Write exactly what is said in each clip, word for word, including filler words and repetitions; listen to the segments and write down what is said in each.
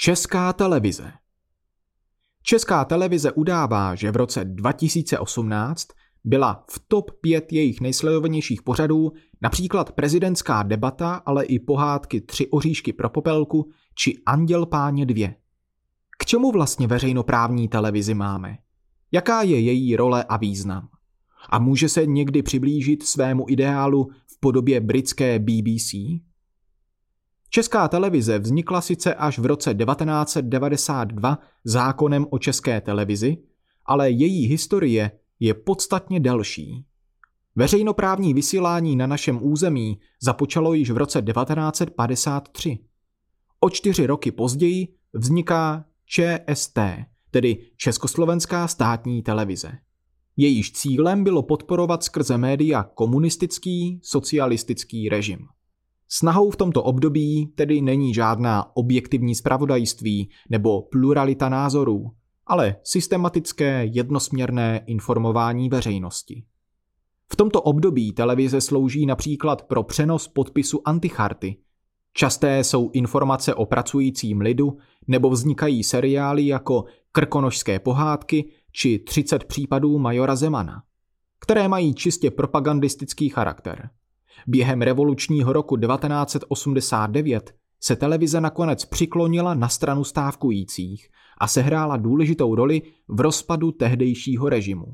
Česká televize. Česká televize udává, že v roce dva tisíce osmnáct byla v top pět jejich nejsledovanějších pořadů například prezidentská debata, ale i pohádky Tři oříšky pro Popelku či Anděl Páně dva. K čemu vlastně veřejnoprávní televizi máme? Jaká je její role a význam? A může se někdy přiblížit svému ideálu v podobě britské B B C? Česká televize vznikla sice až v roce devatenáct set devadesát dva zákonem o České televizi, ale její historie je podstatně delší. Veřejnoprávní vysílání na našem území započalo již v roce devatenáct set padesát tři. O čtyři roky později vzniká Č S T, tedy Československá státní televize. Jejíž cílem bylo podporovat skrze média komunistický, socialistický režim. Snahou v tomto období tedy není žádná objektivní zpravodajství nebo pluralita názorů, ale systematické jednosměrné informování veřejnosti. V tomto období televize slouží například pro přenos podpisu Anticharty. Časté jsou informace o pracujícím lidu nebo vznikají seriály jako Krkonošské pohádky či třicet případů Majora Zemana, které mají čistě propagandistický charakter. Během revolučního roku devatenáct set osmdesát devět se televize nakonec přiklonila na stranu stávkujících a sehrála důležitou roli v rozpadu tehdejšího režimu.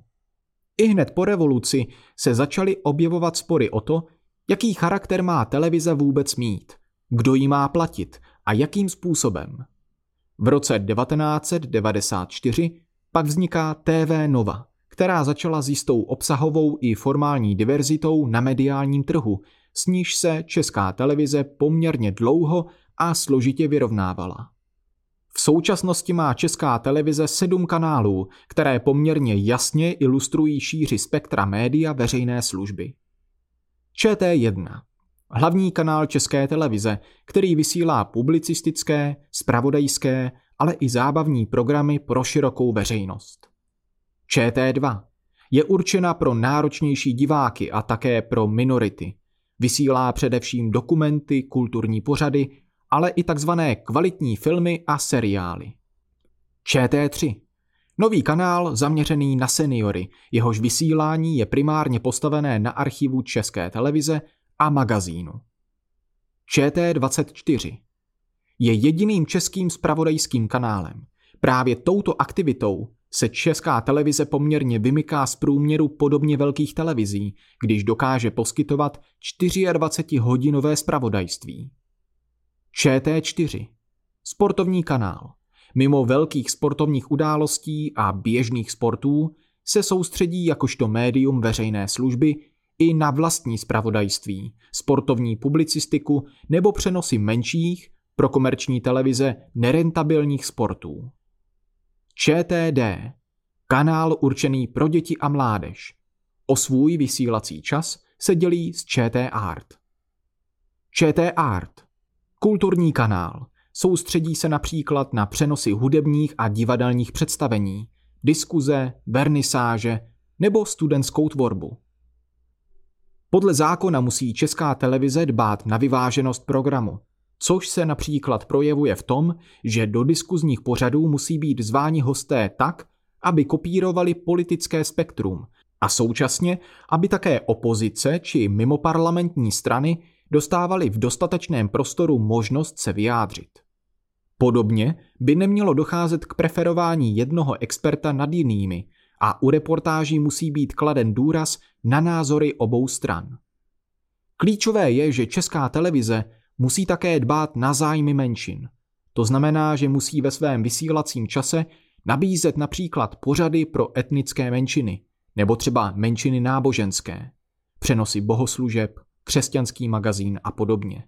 Ihned po revoluci se začaly objevovat spory o to, jaký charakter má televize vůbec mít, kdo ji má platit a jakým způsobem. V roce devatenáct set devadesát čtyři pak vzniká T V Nova, která začala s jistou obsahovou i formální diverzitou na mediálním trhu, s níž se Česká televize poměrně dlouho a složitě vyrovnávala. V současnosti má Česká televize sedm kanálů, které poměrně jasně ilustrují šíři spektra média veřejné služby. Č T jedna. Hlavní kanál České televize, který vysílá publicistické, zpravodajské, ale i zábavní programy pro širokou veřejnost. Č T dva je určena pro náročnější diváky a také pro minority. Vysílá především dokumenty, kulturní pořady, ale i takzvané kvalitní filmy a seriály. Č T tři. Nový kanál zaměřený na seniory, jehož vysílání je primárně postavené na archivu České televize a magazínu. Č T dvacet čtyři. Je jediným českým zpravodajským kanálem. Právě touto aktivitou se Česká televize poměrně vymyká z průměru podobně velkých televizí, když dokáže poskytovat dvacetičtyřhodinové zpravodajství. Č T čtyři. Sportovní kanál. Mimo velkých sportovních událostí a běžných sportů se soustředí jakožto médium veřejné služby i na vlastní zpravodajství, sportovní publicistiku nebo přenosy menších, pro komerční televize nerentabilních sportů. Č T D. Kanál určený pro děti a mládež. O svůj vysílací čas se dělí s Č T Art. Č T Art. Kulturní kanál. Soustředí se například na přenosy hudebních a divadelních představení, diskuze, vernisáže nebo studentskou tvorbu. Podle zákona musí Česká televize dbát na vyváženost programu, což se například projevuje v tom, že do diskuzních pořadů musí být zváni hosté tak, aby kopírovali politické spektrum a současně, aby také opozice či mimoparlamentní strany dostávaly v dostatečném prostoru možnost se vyjádřit. Podobně by nemělo docházet k preferování jednoho experta nad jinými a u reportáží musí být kladen důraz na názory obou stran. Klíčové je, že Česká televize musí také dbát na zájmy menšin. To znamená, že musí ve svém vysílacím čase nabízet například pořady pro etnické menšiny, nebo třeba menšiny náboženské, přenosy bohoslužeb, křesťanský magazín a podobně.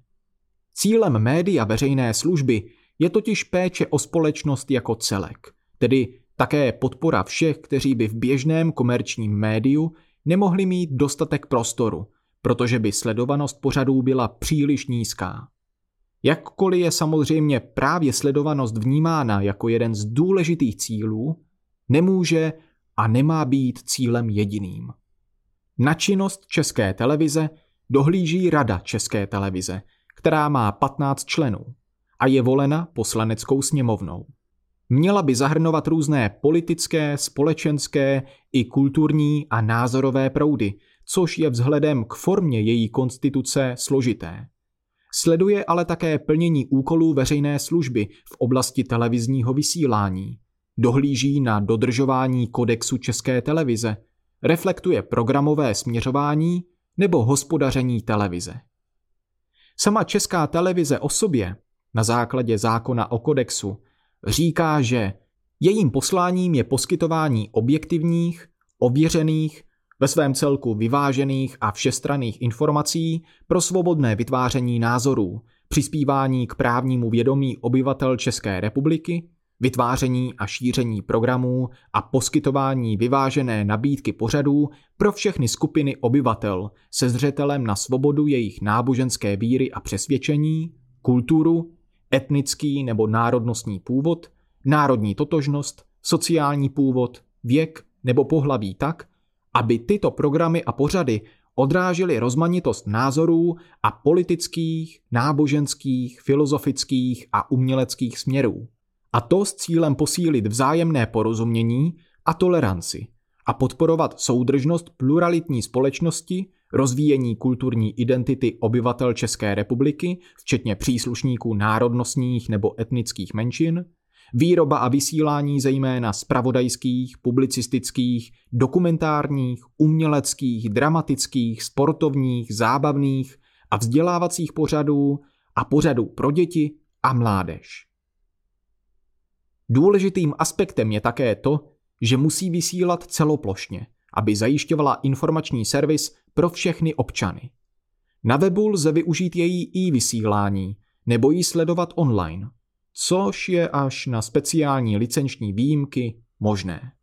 Cílem média veřejné služby je totiž péče o společnost jako celek, tedy také podpora všech, kteří by v běžném komerčním médiu nemohli mít dostatek prostoru, protože by sledovanost pořadů byla příliš nízká. Jakkoliv je samozřejmě právě sledovanost vnímána jako jeden z důležitých cílů, nemůže a nemá být cílem jediným. Na činnost České televize dohlíží Rada České televize, která má patnáct členů a je volena Poslaneckou sněmovnou. Měla by zahrnovat různé politické, společenské i kulturní a názorové proudy, což je vzhledem k formě její konstituce složité. Sleduje ale také plnění úkolů veřejné služby v oblasti televizního vysílání. Dohlíží na dodržování kodexu České televize, reflektuje programové směřování nebo hospodaření televize. Sama Česká televize o sobě, na základě zákona o kodexu, říká, že jejím posláním je poskytování objektivních, ověřených, ve svém celku vyvážených a všestranných informací pro svobodné vytváření názorů, přispívání k právnímu vědomí obyvatel České republiky, vytváření a šíření programů a poskytování vyvážené nabídky pořadů pro všechny skupiny obyvatel se zřetelem na svobodu jejich náboženské víry a přesvědčení, kulturu, etnický nebo národnostní původ, národní totožnost, sociální původ, věk nebo pohlaví tak, aby tyto programy a pořady odrážely rozmanitost názorů a politických, náboženských, filozofických a uměleckých směrů. A to s cílem posílit vzájemné porozumění a toleranci a podporovat soudržnost pluralitní společnosti, rozvíjení kulturní identity obyvatel České republiky, včetně příslušníků národnostních nebo etnických menšin, výroba a vysílání zejména zpravodajských, publicistických, dokumentárních, uměleckých, dramatických, sportovních, zábavných a vzdělávacích pořadů a pořadů pro děti a mládež. Důležitým aspektem je také to, že musí vysílat celoplošně, aby zajišťovala informační servis pro všechny občany. Na webu lze využít její e-vysílání nebo ji sledovat online, což je až na speciální licenční výjimky možné.